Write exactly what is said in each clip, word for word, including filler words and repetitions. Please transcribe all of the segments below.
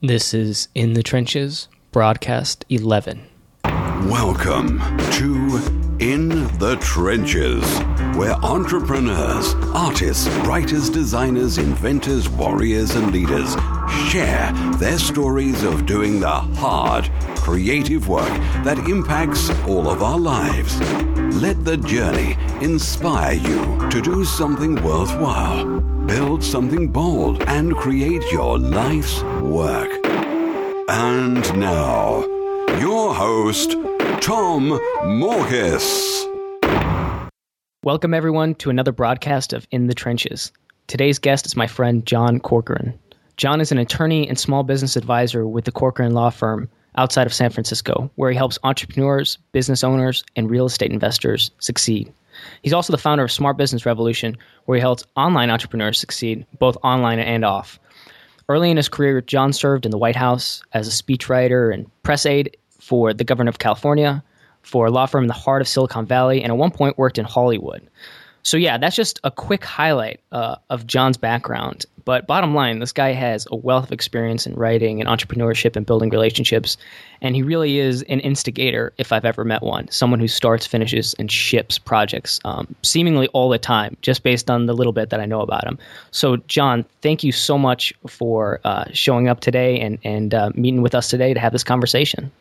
This is In the Trenches, broadcast eleven. Welcome to In the Trenches, where entrepreneurs, artists, writers, designers, inventors, warriors, and leaders share their stories of doing the hard, creative work that impacts all of our lives. Let the journey inspire you to do something worthwhile, build something bold, and create your life's work. And now, your host, Tom Morgis. Welcome, everyone, to another broadcast of In the Trenches. Today's guest is my friend, John Corcoran. John is an attorney and small business advisor with the Corcoran Law Firm outside of San Francisco, where he helps entrepreneurs, business owners, and real estate investors succeed. He's also the founder of Smart Business Revolution, where he helps online entrepreneurs succeed, both online and off. Early in his career, John served in the White House as a speechwriter and press aide for the governor of California, for a law firm in the heart of Silicon Valley, and at one point worked in Hollywood. So yeah, that's just a quick highlight uh, of John's background. But bottom line, this guy has a wealth of experience in writing and entrepreneurship and building relationships. And he really is an instigator, if I've ever met one, someone who starts, finishes, and ships projects um, seemingly all the time, just based on the little bit that I know about him. So John, thank you so much for uh, showing up today and, and uh, meeting with us today to have this conversation.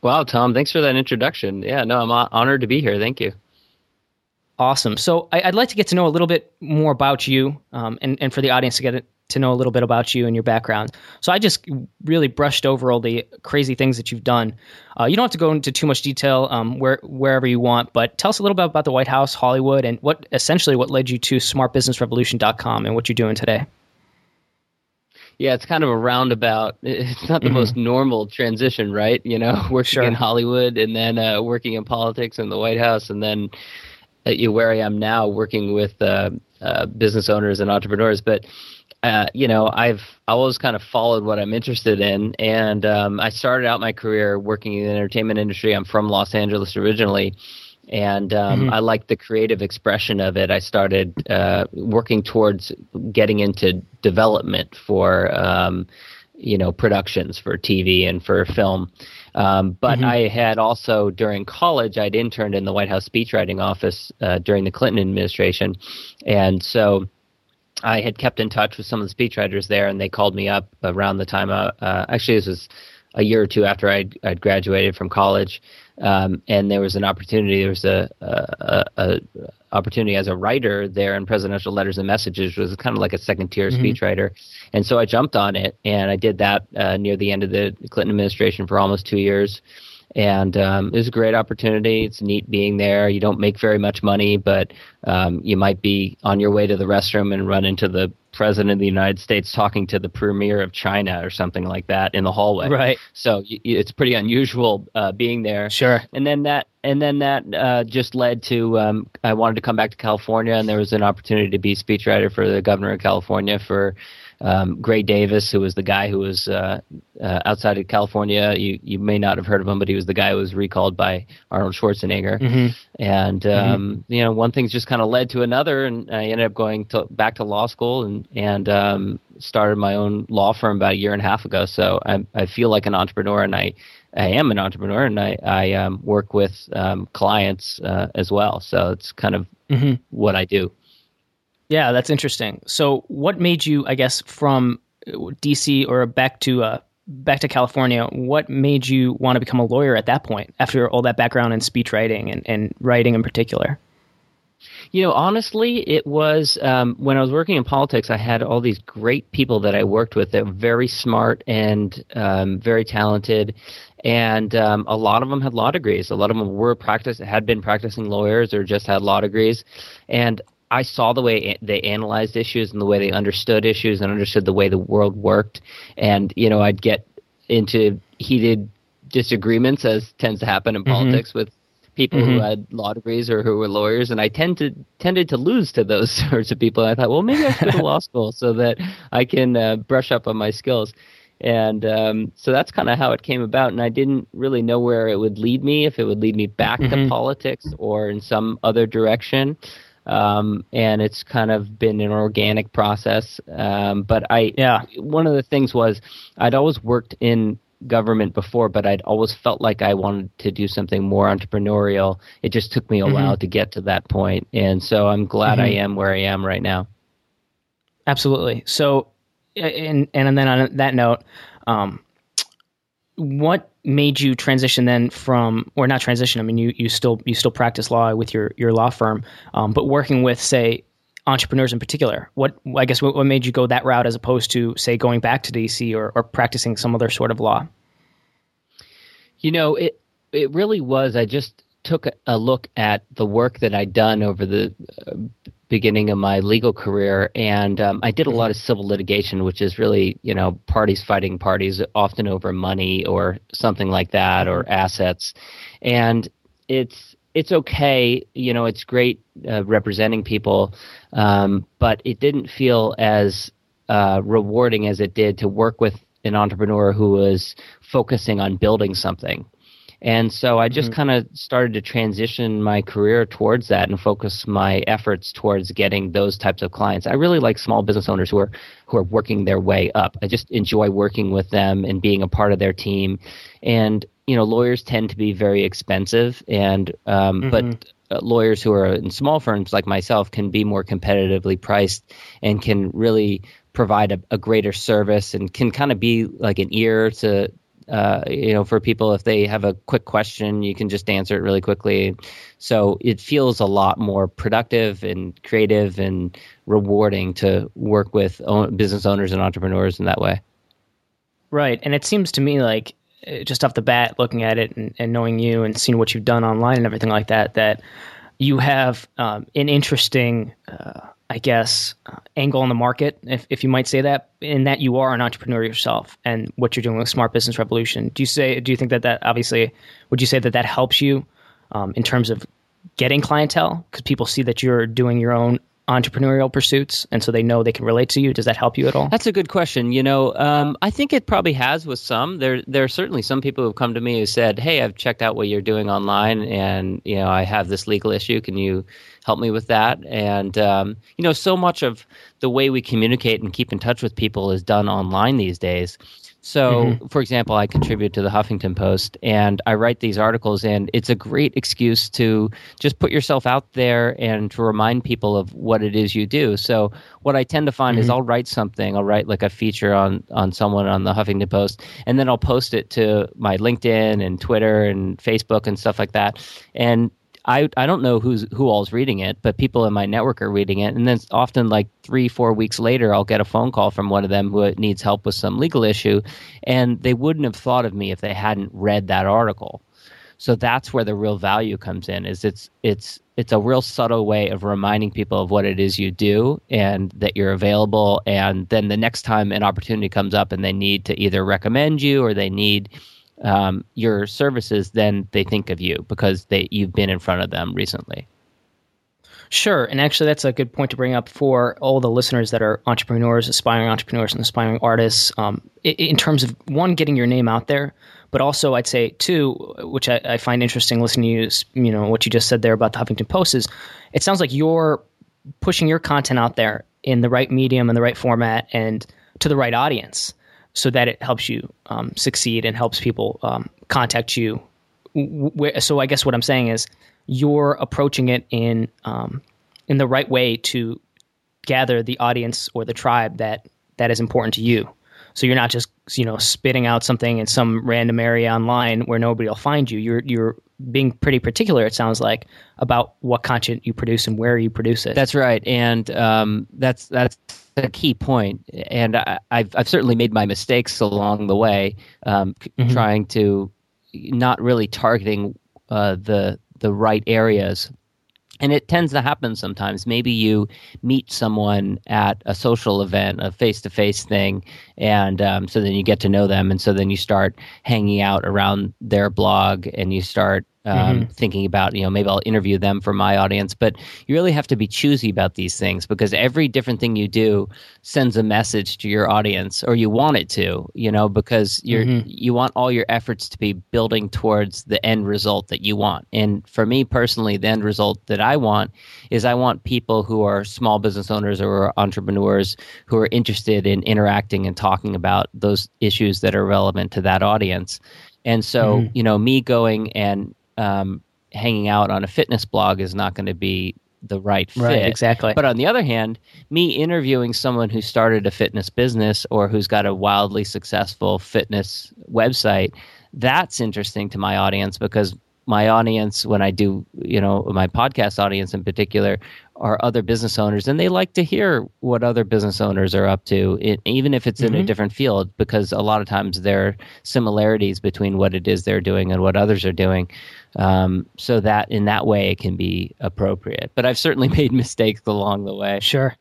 Wow, Tom, thanks for that introduction. Yeah, no, I'm honored to be here. Thank you. Awesome. So I'd like to get to know a little bit more about you um, and, and for the audience to get to know a little bit about you and your background. So I just really brushed over all the crazy things that you've done. Uh, you don't have to go into too much detail um, where, wherever you want, but tell us a little bit about the White House, Hollywood, and what essentially what led you to smart business revolution dot com and what you're doing today. Yeah, it's kind of a roundabout. It's not the mm-hmm. most normal transition, right? You know, working sure. in Hollywood and then uh, working in politics in the White House and then Uh, where I am now, working with uh, uh, business owners and entrepreneurs. But uh, you know, I've always kind of followed what I'm interested in, and um, I started out my career working in the entertainment industry. I'm from Los Angeles originally, and um, mm-hmm. I liked the creative expression of it. I started uh, working towards getting into development for um, you know productions for T V and for film. Um, but mm-hmm. I had also, during college, I'd interned in the White House speechwriting office uh, during the Clinton administration. And so I had kept in touch with some of the speechwriters there, and they called me up around the time. Uh, uh, actually, this was a year or two after I'd, I'd graduated from college. Um, and there was an opportunity, there was a, a, a, a opportunity as a writer there in Presidential Letters and Messages, was kind of like a second tier mm-hmm. speechwriter. And so I jumped on it, and I did that uh, near the end of the Clinton administration for almost two years. And um, it was a great opportunity. It's neat being there. You don't make very much money, but um, you might be on your way to the restroom and run into the president of the United States talking to the premier of China or something like that in the hallway. Right. So y- it's pretty unusual uh, being there. Sure. And then that, and then that uh, just led to um, I wanted to come back to California, and there was an opportunity to be speechwriter for the governor of California for um, Gray Davis, who was the guy who was uh, uh, outside of California. You you may not have heard of him, but he was the guy who was recalled by Arnold Schwarzenegger. Mm-hmm. And um, mm-hmm. you know, one thing just kind of led to another, and I ended up going to, back to law school and and um, started my own law firm about a year and a half ago. So I I feel like an entrepreneur, and I. I am an entrepreneur, and I, I um, work with um, clients uh, as well. So it's kind of mm-hmm. what I do. Yeah, that's interesting. So what made you, I guess, from D C or back to uh, back to California, what made you want to become a lawyer at that point after all that background in speech writing and, and writing in particular? You know, honestly, it was um, when I was working in politics, I had all these great people that I worked with that were very smart and um, very talented. And um, a lot of them had law degrees. A lot of them were practice had been practicing lawyers or just had law degrees. And I saw the way they analyzed issues and the way they understood issues and understood the way the world worked. And, you know, I'd get into heated disagreements, as tends to happen in mm-hmm. politics, with people mm-hmm. who had law degrees or who were lawyers, and I tend to, tended to lose to those sorts of people. And I thought, well, maybe I should go to law school so that I can uh, brush up on my skills. And um, so that's kind of how it came about. And I didn't really know where it would lead me, if it would lead me back mm-hmm. to politics or in some other direction. Um, and it's kind of been an organic process. Um, but I, yeah. one of the things was I'd always worked in government before, but I'd always felt like I wanted to do something more entrepreneurial. It just took me a mm-hmm. while to get to that point. And so I'm glad mm-hmm. I am where I am right now. Absolutely. So, and, and then on that note, um, what made you transition then from, or not transition, I mean, you, you still, you still practice law with your, your law firm, um, but working with, say, entrepreneurs in particular, what, I guess, what, what made you go that route as opposed to, say, going back to D C or, or practicing some other sort of law? You know, it, it really was, I just took a look at the work that I'd done over the uh, beginning of my legal career. And um, I did a lot of civil litigation, which is really, you know, parties fighting parties, often over money or something like that, or assets. And it's, it's okay. You know, it's great uh, representing people, um, but it didn't feel as uh, rewarding as it did to work with an entrepreneur who was focusing on building something. And so I just mm-hmm. kind of started to transition my career towards that and focus my efforts towards getting those types of clients. I really like small business owners who are who are working their way up. I just enjoy working with them and being a part of their team. And, you know, lawyers tend to be very expensive, and um, mm-hmm. but uh, lawyers who are in small firms like myself can be more competitively priced and can really provide a, a greater service and can kind of be like an ear to – Uh, you know, for people, if they have a quick question, you can just answer it really quickly. So it feels a lot more productive and creative and rewarding to work with own business owners and entrepreneurs in that way. Right. And it seems to me like just off the bat, looking at it and, and knowing you and seeing what you've done online and everything like that, that you have um, an interesting, uh, I guess, uh, angle on the market, if if you might say that, in that you are an entrepreneur yourself and what you're doing with Smart Business Revolution. Do you say, do you think that that obviously, would you say that that helps you um, in terms of getting clientele? Because people see that you're doing your own entrepreneurial pursuits, and so they know they can relate to you. Does that help you at all? That's a good question. You know, um, I think it probably has with some. There, there are certainly some people who've come to me who said, "Hey, I've checked out what you're doing online, and you know, I have this legal issue. Can you help me with that?" And um, you know, so much of the way we communicate and keep in touch with people is done online these days. So, mm-hmm. for example, I contribute to the Huffington Post, and I write these articles, and it's a great excuse to just put yourself out there and to remind people of what it is you do. So what I tend to find mm-hmm. is I'll write something, I'll write like a feature on, on someone on the Huffington Post, and then I'll post it to my LinkedIn and Twitter and Facebook and stuff like that. And I I don't know who's who all's reading it, but people in my network are reading it. And then often like three, four weeks later, I'll get a phone call from one of them who needs help with some legal issue. And they wouldn't have thought of me if they hadn't read that article. So that's where the real value comes in, is it's it's it's a real subtle way of reminding people of what it is you do and that you're available. And then the next time an opportunity comes up and they need to either recommend you or they need Um, your services, then they think of you because they you've been in front of them recently. Sure. And actually, that's a good point to bring up for all the listeners that are entrepreneurs, aspiring entrepreneurs, and aspiring artists, um, in terms of, one, getting your name out there, but also I'd say, two, which I, I find interesting listening to you, is, you know, what you just said there about the Huffington Post, is it sounds like you're pushing your content out there in the right medium and the right format and to the right audience, so that it helps you um, succeed and helps people um, contact you. So I guess what I'm saying is you're approaching it in um, in the right way to gather the audience or the tribe that, that is important to you. So you're not just, you know, spitting out something in some random area online where nobody will find you. You're you're being pretty particular, it sounds like, about what content you produce and where you produce it. That's right, and um, that's that's a key point. And I, I've I've certainly made my mistakes along the way, um, mm-hmm. trying to not really targeting uh, the the right areas. And it tends to happen sometimes. Maybe you meet someone at a social event, a face-to-face thing, and um, so then you get to know them, and so then you start hanging out around their blog, and you start um, mm-hmm. thinking about, you know, maybe I'll interview them for my audience. But you really have to be choosy about these things, because every different thing you do sends a message to your audience, or you want it to, you know, because you're mm-hmm. you want all your efforts to be building towards the end result that you want. And for me personally, the end result that I want is I want people who are small business owners or entrepreneurs who are interested in interacting and talking about those issues that are relevant to that audience. And so, mm-hmm. you know, me going and um, hanging out on a fitness blog is not going to be the right fit. Right, exactly. But on the other hand, me interviewing someone who started a fitness business or who's got a wildly successful fitness website, that's interesting to my audience, because my audience, when I do, you know, my podcast audience in particular, are other business owners, and they like to hear what other business owners are up to, it, even if it's mm-hmm. in a different field, because a lot of times there are similarities between what it is they're doing and what others are doing. Um, so that in that way, it can be appropriate. But I've certainly made mistakes along the way. Sure.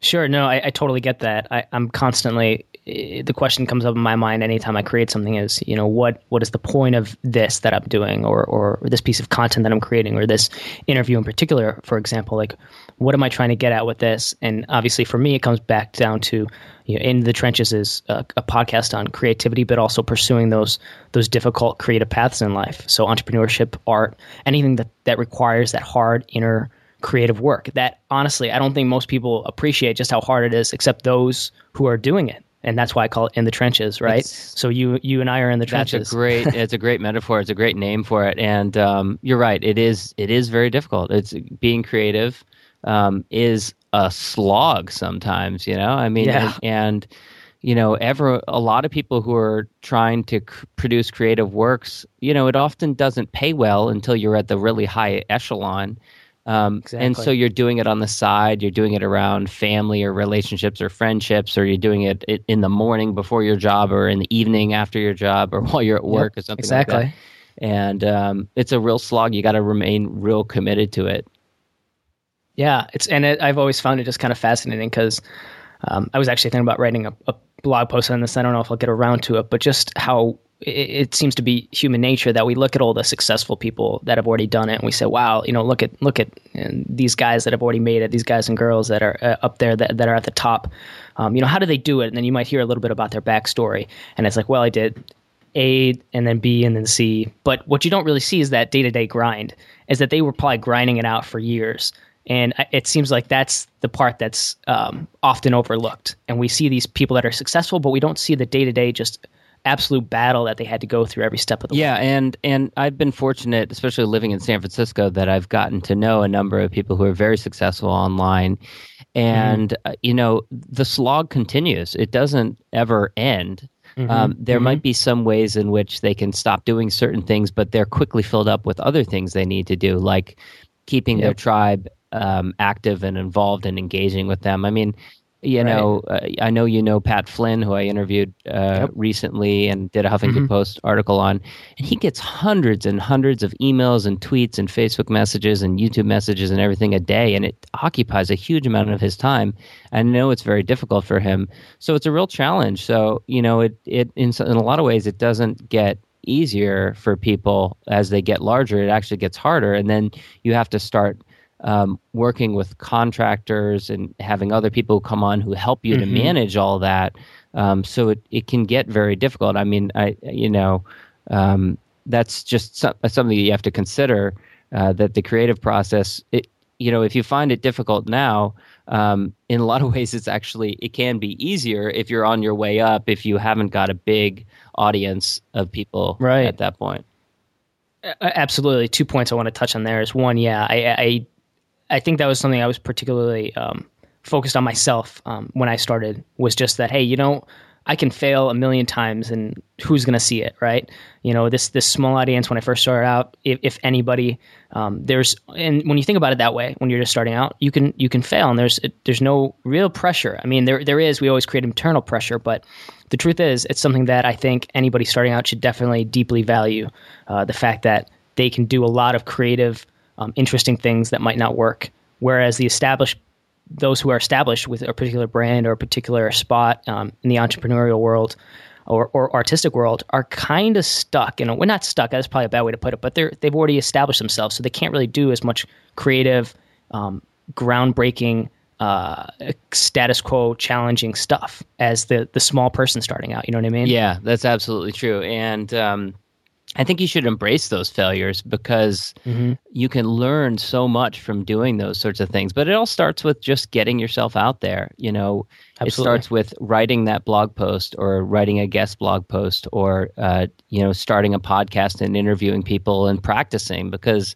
Sure. No, I, I totally get that. I, I'm constantly... the question comes up in my mind anytime I create something is, you know, what what is the point of this that I'm doing, or, or this piece of content that I'm creating, or this interview in particular, for example, like, what am I trying to get at with this? And obviously for me, it comes back down to, you know, In the Trenches is a, a podcast on creativity, but also pursuing those those difficult creative paths in life. So entrepreneurship, art, anything that, that requires that hard inner creative work that honestly, I don't think most people appreciate just how hard it is, except those who are doing it. And that's why I call it In the Trenches, right? It's, so you you and I are in the trenches. That's a great, it's a great metaphor. It's a great name for it. And um, you're right. It is it is very difficult. It's being creative um, is a slog sometimes, you know? I mean, yeah. and, and you know, ever a lot of people who are trying to c- produce creative works, you know, it often doesn't pay well until you're at the really high echelon. Um, exactly. And so you're doing it on the side, you're doing it around family or relationships or friendships, or you're doing it, it in the morning before your job, or in the evening after your job, or while you're at work, yep, or something exactly. like that. And um, it's a real slog. You got to remain real committed to it. Yeah. it's And it, I've always found it just kind of fascinating, because um, I was actually thinking about writing a, a blog post on this. I don't know if I'll get around to it, but just how it seems to be human nature that we look at all the successful people that have already done it, and we say, wow, you know, look at look at these guys that have already made it, these guys and girls that are uh, up there, that, that are at the top. Um, you know, how do they do it? And then you might hear a little bit about their backstory. And it's like, well, I did A and then B and then C. But what you don't really see is that day-to-day grind, is that they were probably grinding it out for years. And it seems like that's the part that's um, often overlooked. And we see these people that are successful, but we don't see the day-to-day just absolute battle that they had to go through every step of the yeah, way. Yeah, and and I've been fortunate, especially living in San Francisco, that I've gotten to know a number of people who are very successful online. And, mm-hmm. uh, you know, the slog continues. It doesn't ever end. Mm-hmm. Um, there mm-hmm. might be some ways in which they can stop doing certain things, but they're quickly filled up with other things they need to do, like keeping yep. their tribe um, active and involved and engaging with them. I mean, You know, right. uh, I know you know Pat Flynn, who I interviewed uh, yep. recently and did a Huffington mm-hmm. Post article on. And he gets hundreds and hundreds of emails and tweets and Facebook messages and YouTube messages and everything a day. And it occupies a huge amount of his time. I know it's very difficult for him. So it's a real challenge. So, you know, it, it in, in a lot of ways, it doesn't get easier for people as they get larger. It actually gets harder. And then you have to start Um, working with contractors and having other people come on who help you mm-hmm. to manage all that. Um, so it, it can get very difficult. I mean, I you know, um, that's just some, something you have to consider uh, that the creative process, it, you know, if you find it difficult now, um, in a lot of ways, it's actually, it can be easier if you're on your way up, if you haven't got a big audience of people right. at that point. Absolutely. Two points I want to touch on there is one, yeah, I, I I think that was something I was particularly um, focused on myself um, when I started, was just that, hey, you know, I can fail a million times and who's going to see it, right? You know, this this small audience when I first started out, if, if anybody, um, there's, and when you think about it that way, when you're just starting out, you can you can fail and there's there's no real pressure. I mean, there there is, we always create internal pressure, but the truth is it's something that I think anybody starting out should definitely deeply value, uh, the fact that they can do a lot of creative Um, interesting things that might not work. Whereas the established, those who are established with a particular brand or a particular spot um, in the entrepreneurial world, or, or artistic world are kind of stuck. You know, we're not stuck. That's probably a bad way to put it, but they're, they've already established themselves, so they can't really do as much creative, um, groundbreaking, uh, status quo challenging stuff as the, the small person starting out. You know what I mean? Yeah, that's absolutely true. And, um, I think you should embrace those failures because mm-hmm. you can learn so much from doing those sorts of things. But it all starts with just getting yourself out there. You know, Absolutely. It starts with writing that blog post or writing a guest blog post or, uh, you know, starting a podcast and interviewing people and practicing because,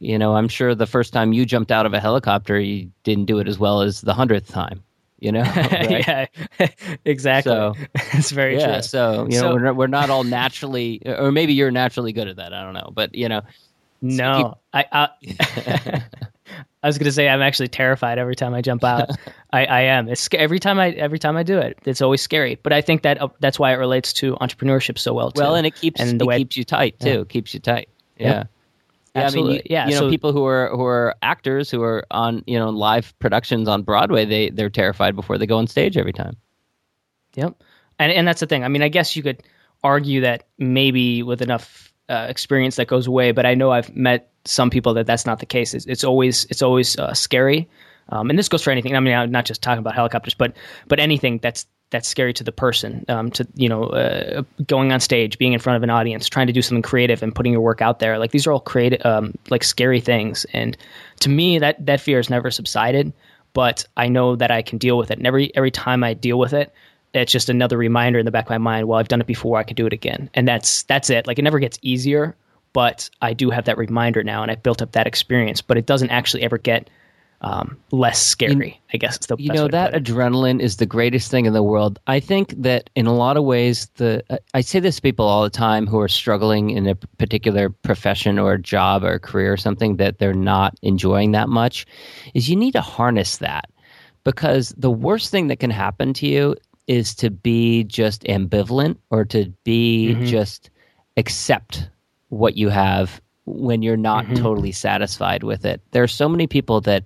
you know, I'm sure the first time you jumped out of a helicopter, you didn't do it as well as the hundredth time. You know, right? Yeah, exactly. So, it's very yeah, true. So, you know, so, we're, not, we're not all naturally, or maybe you're naturally good at that. I don't know. But, you know, no, so keep... I, I, I was going to say I'm actually terrified every time I jump out. I, I am. It's every time I, every time I do it, it's always scary. But I think that uh, that's why it relates to entrepreneurship so well, too. Well, and it keeps, and the it way keeps you tight, too. Yeah. Keeps you tight. Yeah. Yep. Yeah, Absolutely. I mean, you, yeah, you know, so, people who are who are actors who are on, you know, live productions on Broadway, they they're terrified before they go on stage every time. Yep, and and that's the thing. I mean, I guess you could argue that maybe with enough uh, experience that goes away, but I know I've met some people that that's not the case. It's, it's always it's always uh, scary, um, and this goes for anything. I mean, I'm not just talking about helicopters, but but anything that's that's scary to the person, um, to, you know, uh, going on stage, being in front of an audience, trying to do something creative and putting your work out there. Like these are all creative, um, like scary things. And to me, that, that fear has never subsided, but I know that I can deal with it. And every, every time I deal with it, it's just another reminder in the back of my mind, well, I've done it before, I could do it again. And that's, that's it. Like it never gets easier, but I do have that reminder now and I built up that experience, but it doesn't actually ever get Um, less scary, you, I guess. It's the you best know, that adrenaline is the greatest thing in the world. I think that in a lot of ways, the uh, I say this to people all the time who are struggling in a particular profession or job or career or something that they're not enjoying that much, is you need to harness that because the worst thing that can happen to you is to be just ambivalent or to be mm-hmm. just accept what you have when you're not mm-hmm. totally satisfied with it. There are so many people that,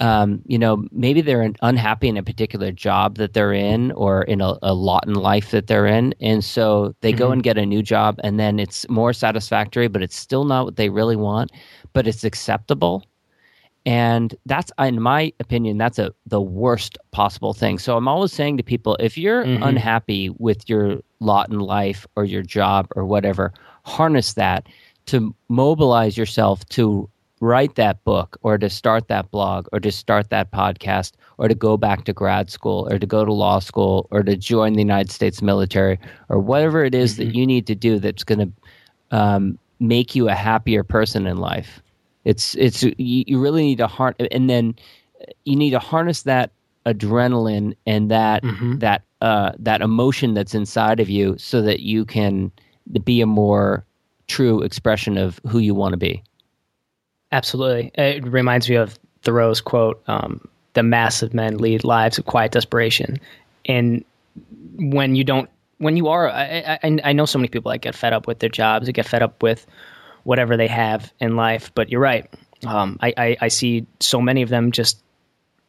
um, you know, maybe they're unhappy in a particular job that they're in or in a, a lot in life that they're in. And so they mm-hmm. go and get a new job and then it's more satisfactory, but it's still not what they really want, but it's acceptable. And that's, in my opinion, that's a the worst possible thing. So I'm always saying to people, if you're mm-hmm. unhappy with your lot in life or your job or whatever, harness that to mobilize yourself to write that book or to start that blog or to start that podcast or to go back to grad school or to go to law school or to join the United States military or whatever it is mm-hmm. that you need to do that's going to um, make you a happier person in life. It's it's you, you really need to har- and then you need to harness that adrenaline and that mm-hmm. that uh, that emotion that's inside of you so that you can be a more true expression of who you want to be. Absolutely. It reminds me of Thoreau's quote, um, the mass of men lead lives of quiet desperation. And when you don't, when you are, I, I, I know so many people that get fed up with their jobs, that get fed up with whatever they have in life, but you're right. Um, I, I, I see so many of them just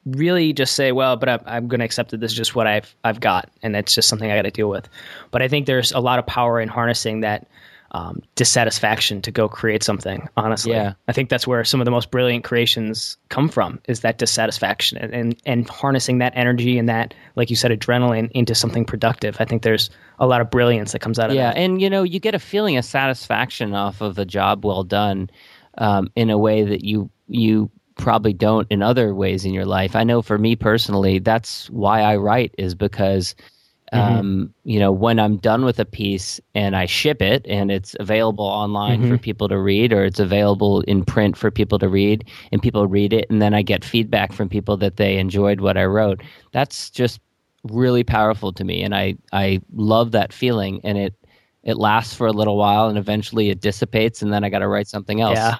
really just say, well, but I'm, I'm going to accept that this is just what I've, I've got. And that's just something I got to deal with. But I think there's a lot of power in harnessing that Um, dissatisfaction to go create something. Honestly, yeah. I think that's where some of the most brilliant creations come from, is that dissatisfaction and, and, and harnessing that energy and that, like you said, adrenaline into something productive. I think there's a lot of brilliance that comes out of yeah, that. Yeah, and you know, you get a feeling of satisfaction off of a job well done um, in a way that you you probably don't in other ways in your life. I know for me personally, that's why I write, is because Um, you know, when I'm done with a piece and I ship it and it's available online mm-hmm. for people to read, or it's available in print for people to read, and people read it, and then I get feedback from people that they enjoyed what I wrote, that's just really powerful to me. And I, I love that feeling, and it, it lasts for a little while and eventually it dissipates, and then I got to write something else. Yeah.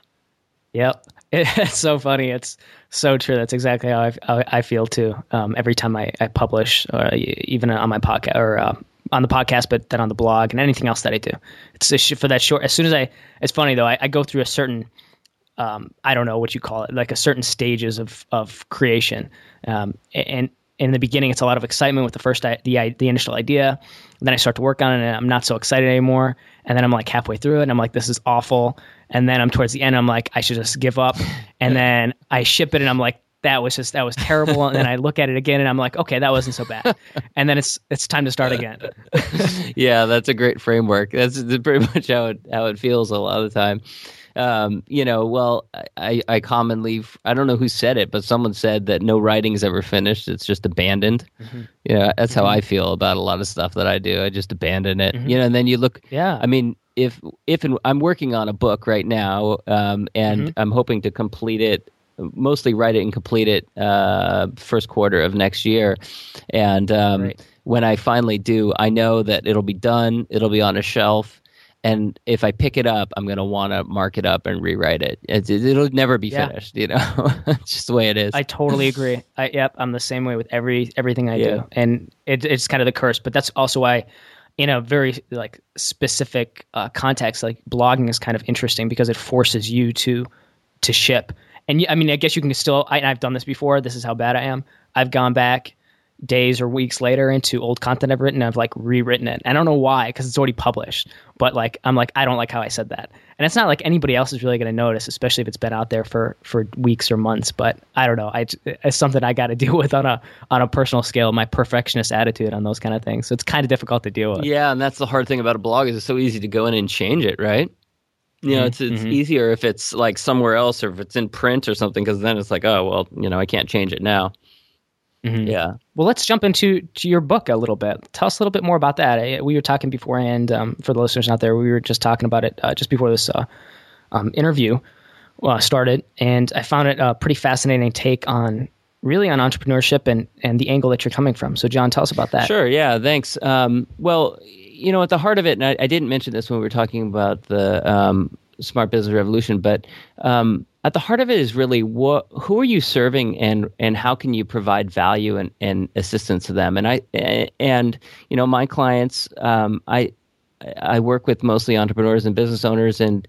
Yep. It's so funny. It's so true. That's exactly how I, how I feel too. Um, every time I, I publish, or even on my podcast, or uh, on the podcast, but then on the blog and anything else that I do, it's just for that short. As soon as I, it's funny though. I, I go through a certain, um, I don't know what you call it, like a certain stages of of creation, um, and. in the beginning, it's a lot of excitement with the first, the, the initial idea. And then I start to work on it and I'm not so excited anymore. And then I'm like halfway through it and I'm like, this is awful. And then I'm towards the end, I'm like, I should just give up. And then I ship it and I'm like, that was just, that was terrible. And then I look at it again and I'm like, okay, that wasn't so bad. And then it's, it's time to start again. Yeah, that's a great framework. That's pretty much how it, how it feels a lot of the time. Um, you know, well, I, I commonly, I don't know who said it, but someone said that no writing is ever finished. It's just abandoned. Mm-hmm. Yeah. That's mm-hmm. how I feel about a lot of stuff that I do. I just abandon it, mm-hmm. you know, and then you look, yeah, I mean, if, if and I'm working on a book right now, um, and mm-hmm. I'm hoping to complete it, mostly write it and complete it, uh, first quarter of next year. And, um, right. when I finally do, I know that it'll be done. It'll be on a shelf. And if I pick it up, I'm going to want to mark it up and rewrite it. It's, it'll never be yeah. finished, you know. It's just the way it is. I totally agree. I, yep, I'm the same way with every everything I yeah. do. And it, it's kind of the curse. But that's also why, in a very like specific uh, context, like blogging is kind of interesting because it forces you to to ship. And I mean, I guess you can still – I've done this before. This is how bad I am. I've gone back days or weeks later into old content I've written, and I've like rewritten it. I don't know why, because it's already published, but like, I'm like, I don't like how I said that. And it's not like anybody else is really going to notice, especially if it's been out there for, for weeks or months, but I don't know. I, it's something I got to deal with on a, on a personal scale, my perfectionist attitude on those kind of things. So it's kind of difficult to deal with. Yeah. And that's the hard thing about a blog is it's so easy to go in and change it, right? You know, it's it's mm-hmm. easier if it's like somewhere else or if it's in print or something, because then it's like, oh, well, you know, I can't change it now. Mm-hmm. Yeah. Well, let's jump into to your book a little bit. Tell us a little bit more about that. We were talking beforehand, um, for the listeners out there, we were just talking about it uh, just before this uh, um, interview uh, started. And I found it a pretty fascinating take on really on entrepreneurship and, and the angle that you're coming from. So, John, tell us about that. Sure. Yeah. Thanks. Um, well, you know, at the heart of it, and I, I didn't mention this when we were talking about the um, Smart Business Revolution, but um, at the heart of it is really what, who are you serving, and and how can you provide value and, and assistance to them? And I and you know my clients, um, I I work with mostly entrepreneurs and business owners, and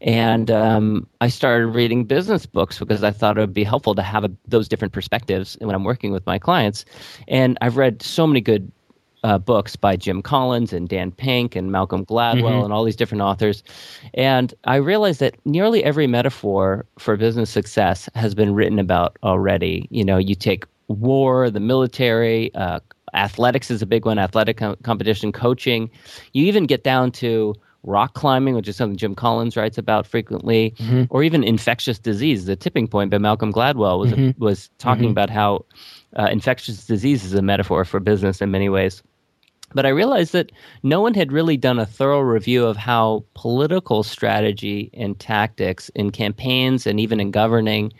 and um, I started reading business books because I thought it would be helpful to have a, those different perspectives when I'm working with my clients. And I've read so many good Uh, books by Jim Collins and Dan Pink and Malcolm Gladwell mm-hmm. and all these different authors. And I realized that nearly every metaphor for business success has been written about already. You know, you take war, the military, uh, athletics is a big one, athletic com- competition, coaching. You even get down to rock climbing, which is something Jim Collins writes about frequently, mm-hmm. or even infectious disease. The Tipping Point by Malcolm Gladwell was, mm-hmm. was talking mm-hmm. about how uh, infectious disease is a metaphor for business in many ways. But I realized that no one had really done a thorough review of how political strategy and tactics in campaigns and even in governing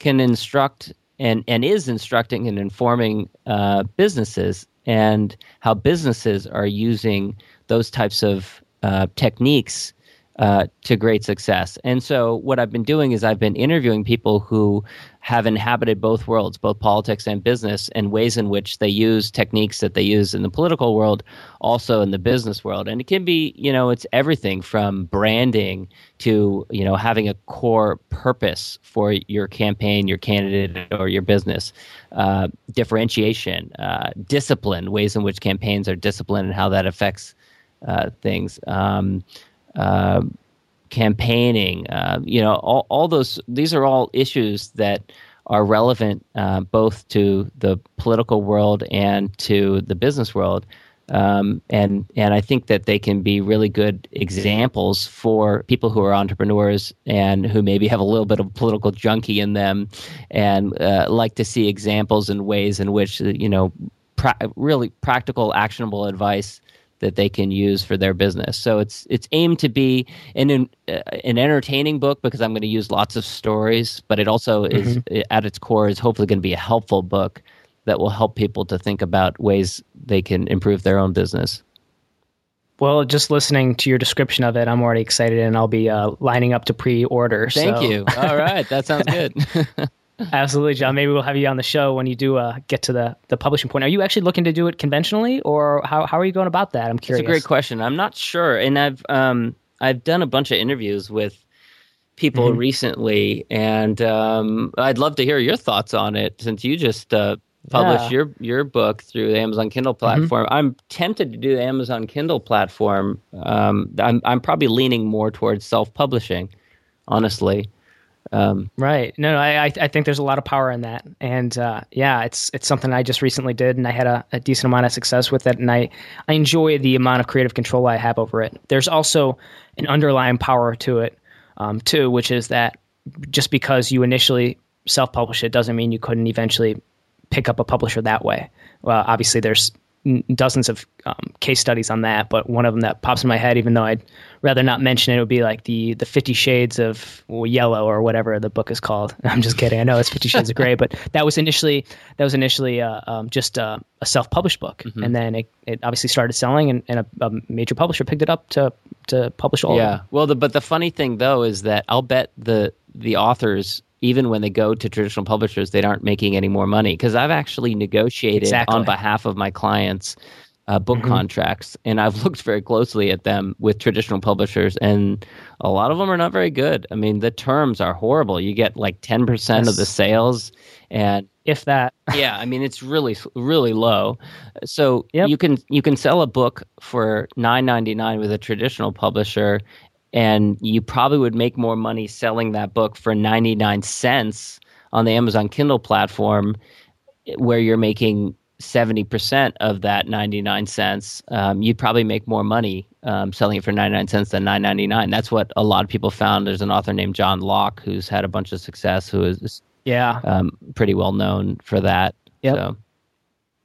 can instruct and, and is instructing and informing uh, businesses, and how businesses are using those types of uh, techniques uh, to great success. And so what I've been doing is I've been interviewing people who have inhabited both worlds, both politics and business, and ways in which they use techniques that they use in the political world, also in the business world. And it can be, you know, it's everything from branding to, you know, having a core purpose for your campaign, your candidate, or your business, uh, differentiation, uh, discipline, ways in which campaigns are disciplined and how that affects uh, things. Um, uh, campaigning, uh, you know, all, all those, these are all issues that are relevant uh, both to the political world and to the business world. Um, and, and I think that they can be really good examples for people who are entrepreneurs and who maybe have a little bit of political junkie in them and uh, like to see examples and ways in which, you know, pra- really practical, actionable advice that they can use for their business. So it's it's aimed to be an uh, an entertaining book because I'm going to use lots of stories, but it also mm-hmm. is at its core is hopefully going to be a helpful book that will help people to think about ways they can improve their own business. Well, just listening to your description of it, I'm already excited, and I'll be uh, lining up to pre-order. Thank so. you. All right, that sounds good. Absolutely, John. Maybe we'll have you on the show when you do uh, get to the, the publishing point. Are you actually looking to do it conventionally, or how how are you going about that? I'm curious. That's a great question. I'm not sure, and I've um I've done a bunch of interviews with people mm-hmm. recently, and um, I'd love to hear your thoughts on it since you just uh, publish yeah. your your book through the Amazon Kindle platform. Mm-hmm. I'm tempted to do the Amazon Kindle platform. Um, I'm I'm probably leaning more towards self-publishing, honestly. Um, right. No, no, I I think there's a lot of power in that, and uh, yeah, it's it's something I just recently did, and I had a, a decent amount of success with it, and I I enjoy the amount of creative control I have over it. There's also an underlying power to it, um, too, which is that just because you initially self-publish it doesn't mean you couldn't eventually pick up a publisher that way. Well, obviously there's dozens of um, case studies on that, but one of them that pops in my head, even though I'd rather not mention it, would be like the the Fifty Shades of Yellow or whatever the book is called. I'm just kidding. I know it's Fifty Shades of Gray, but that was initially that was initially uh, um, just uh, a self-published book, mm-hmm. and then it, it obviously started selling, and, and a, a major publisher picked it up to to publish all. Yeah. Of them. Well, the, but the funny thing though is that I'll bet the the authors, even when they go to traditional publishers, they aren't making any more money, because I've actually negotiated exactly. on behalf of my clients uh, book mm-hmm. contracts, and I've looked very closely at them with traditional publishers, and a lot of them are not very good. I mean, the terms are horrible. You get like ten percent yes. of the sales, and if that. yeah, I mean, it's really, really low. So yep. you can you can sell a book for nine ninety-nine with a traditional publisher, and you probably would make more money selling that book for ninety-nine cents on the Amazon Kindle platform, where you're making seventy percent of that ninety-nine cents. Um, you'd probably make more money um, selling it for ninety-nine cents than nine ninety-nine. That's what a lot of people found. There's an author named John Locke who's had a bunch of success, who is yeah um, pretty well known for that. Yep. So.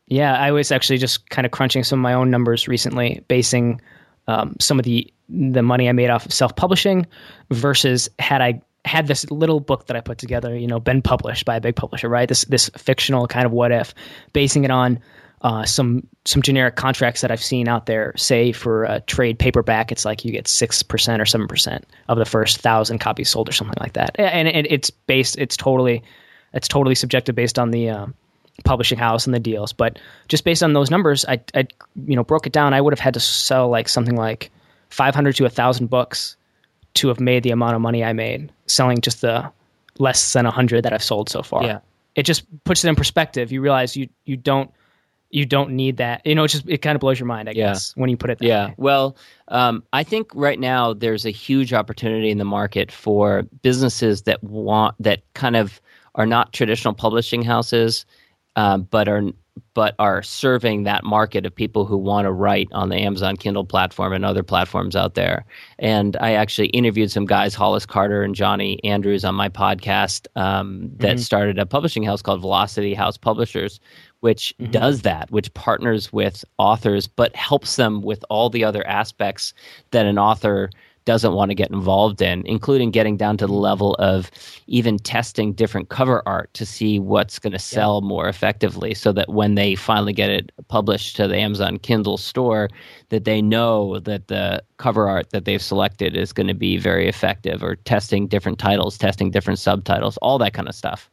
Yeah, I was actually just kind of crunching some of my own numbers recently, basing um, some of the the money I made off of self-publishing versus had I had this little book that I put together, you know, been published by a big publisher, right? This this fictional kind of what if, basing it on uh, some some generic contracts that I've seen out there. Say for a trade paperback, it's like you get six percent or seven percent of the first thousand copies sold or something like that. And it, it's based, it's totally, it's totally subjective based on the uh, publishing house and the deals. But just based on those numbers, I, I, you know, broke it down. I would have had to sell like something like five hundred to one thousand books to have made the amount of money I made selling just the less than one hundred that I've sold so far. Yeah. It just puts it in perspective. You realize you you don't you don't need that. You know, it just it kind of blows your mind, I yeah. guess, when you put it that yeah. way. Well, um, I think right now there's a huge opportunity in the market for businesses that want that kind of are not traditional publishing houses, um, but are but are serving that market of people who want to write on the Amazon Kindle platform and other platforms out there. And I actually interviewed some guys, Hollis Carter and Johnny Andrews, on my podcast um, that mm-hmm. started a publishing house called Velocity House Publishers, which mm-hmm. does that, which partners with authors, but helps them with all the other aspects that an author doesn't want to get involved in, including getting down to the level of even testing different cover art to see what's going to sell yeah. more effectively, so that when they finally get it published to the Amazon Kindle store, that they know that the cover art that they've selected is going to be very effective, or testing different titles, testing different subtitles, all that kind of stuff.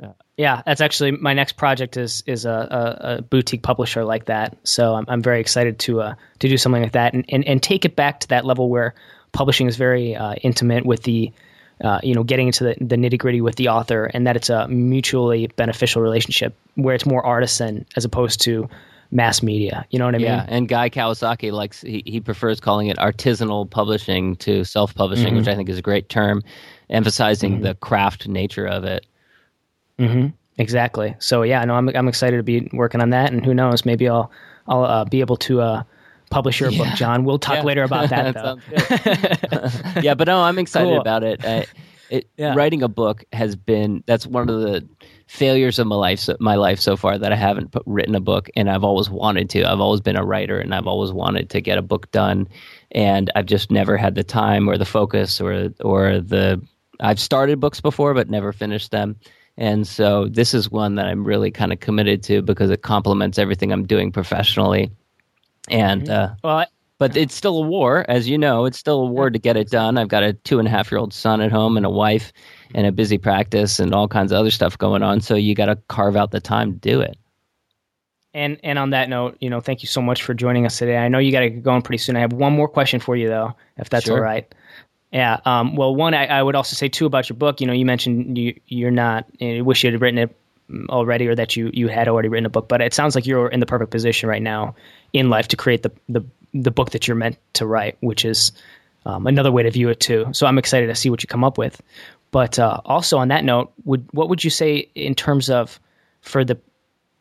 Uh, yeah, that's actually my next project is is a, a, a boutique publisher like that. So I'm I'm very excited to uh, to do something like that and, and, and take it back to that level where publishing is very uh, intimate with the uh, you know getting into the, the nitty gritty with the author, and that it's a mutually beneficial relationship where it's more artisan as opposed to mass media. You know what I yeah, mean? Yeah, and Guy Kawasaki likes he, he prefers calling it artisanal publishing to self publishing, mm-hmm. which I think is a great term, emphasizing mm-hmm. the craft nature of it. Mm-hmm. Exactly. So yeah, no, I'm I'm excited to be working on that, and who knows, maybe I'll I'll uh, be able to uh, publish your yeah. book, John. We'll talk yeah. later about that, that though. yeah, but no, I'm excited cool. about it. I, it yeah. Writing a book has been that's one of the failures of my life so, my life so far, that I haven't put, written a book, and I've always wanted to. I've always been a writer, and I've always wanted to get a book done, and I've just never had the time or the focus or or the. I've started books before, but never finished them. And so this is one that I'm really kind of committed to, because it complements everything I'm doing professionally. And uh, well, I, but it's still a war, as you know. It's still a war to get it done. I've got a two and a half year old son at home, and a wife, and a busy practice, and all kinds of other stuff going on. So you got to carve out the time to do it. And and on that note, you know, thank you so much for joining us today. I know you got to get going pretty soon. I have one more question for you, though, if that's sure. all right. Yeah. Um, well, one, I, I would also say, too, about your book, you know, you mentioned you, you're not, you wish you had written it already, or that you, you had already written a book, but it sounds like you're in the perfect position right now in life to create the, the, the book that you're meant to write, which is um, another way to view it too. So I'm excited to see what you come up with. But uh, also on that note, would what would you say in terms of for the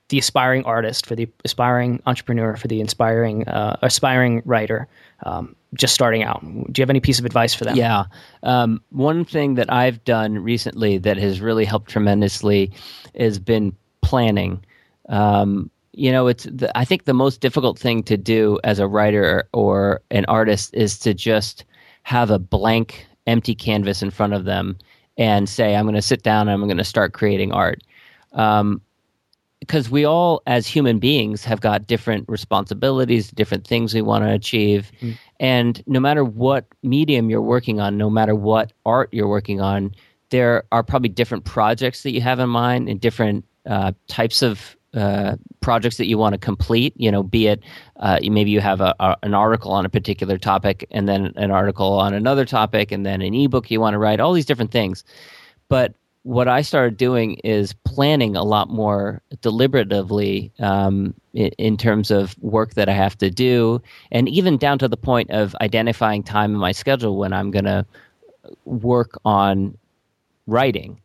the aspiring artist, for the aspiring entrepreneur, for the inspiring uh, aspiring writer, um, just starting out? Do you have any piece of advice for them? Yeah. Um, one thing that I've done recently that has really helped tremendously has been planning. Um, you know, it's the, I think the most difficult thing to do as a writer or an artist is to just have a blank, empty canvas in front of them and say, I'm going to sit down and I'm going to start creating art. Um, Because we all, as human beings, have got different responsibilities, different things we want to achieve. Mm. And no matter what medium you're working on, no matter what art you're working on, there are probably different projects that you have in mind and different uh, types of uh, projects that you want to complete. You know, be it uh, maybe you have a, a, an article on a particular topic and then an article on another topic and then an ebook you want to write, all these different things. But what I started doing is planning a lot more deliberatively um, in, in terms of work that I have to do, and even down to the point of identifying time in my schedule when I'm going to work on writing.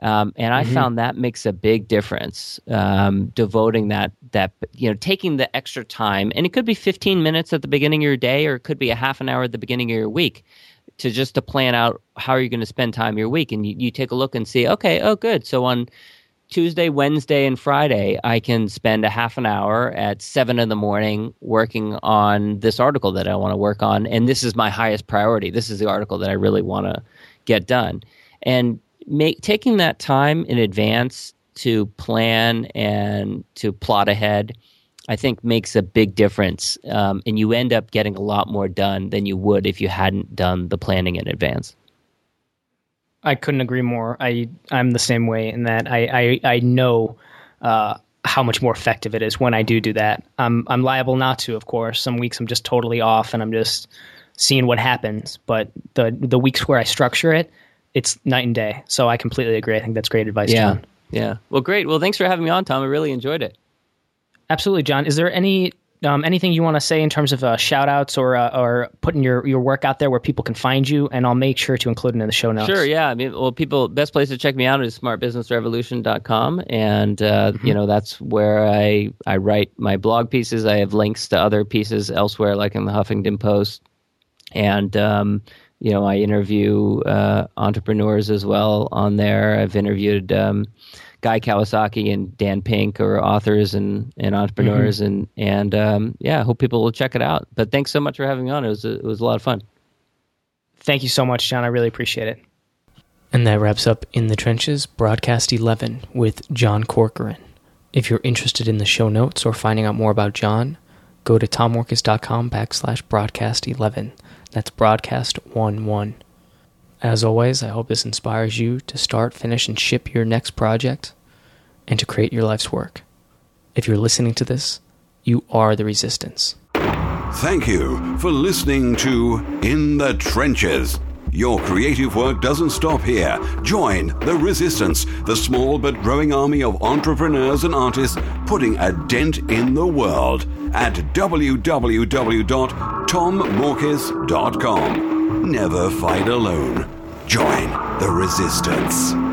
Um, and I mm-hmm. found that makes a big difference, um, devoting that, that, you know, taking the extra time. And it could be fifteen minutes at the beginning of your day, or it could be a half an hour at the beginning of your week, to just to plan out how are you going to spend time your week. And you, you take a look and see, okay, oh, good. So on Tuesday, Wednesday, and Friday, I can spend a half an hour at seven in the morning working on this article that I want to work on. And this is my highest priority. This is the article that I really want to get done. And make, taking that time in advance to plan and to plot ahead, I think makes a big difference, um, and you end up getting a lot more done than you would if you hadn't done the planning in advance. I couldn't agree more. I, I'm the same way in that I I, I know uh, how much more effective it is when I do do that. I'm I'm liable not to, of course. Some weeks I'm just totally off and I'm just seeing what happens. But the the weeks where I structure it, it's night and day. So I completely agree. I think that's great advice, yeah. John. Yeah. Well, great. Well, thanks for having me on, Tom. I really enjoyed it. Absolutely, John. Is there any um, anything you want to say in terms of uh, shout-outs or uh, or putting your, your work out there where people can find you? And I'll make sure to include it in the show notes. Sure, yeah. I mean, well, people, best place to check me out is smart business revolution dot com, and uh, mm-hmm. you know that's where I I write my blog pieces. I have links to other pieces elsewhere, like in the Huffington Post, and um, you know I interview uh, entrepreneurs as well on there. I've interviewed Um, Guy Kawasaki and Dan Pink are authors and, and entrepreneurs, mm-hmm. and and um, yeah, hope people will check it out. But thanks so much for having me on. It was a, it was a lot of fun. Thank you so much, John. I really appreciate it. And that wraps up In the Trenches, Broadcast eleven with John Corcoran. If you're interested in the show notes or finding out more about John, go to tomworkis.com backslash broadcast 11. That's broadcast one one. As always, I hope this inspires you to start, finish, and ship your next project and to create your life's work. If you're listening to this, you are the resistance. Thank you for listening to In the Trenches. Your creative work doesn't stop here. Join the resistance, the small but growing army of entrepreneurs and artists putting a dent in the world at w w w dot tom morkis dot com. Never fight alone. Join the resistance.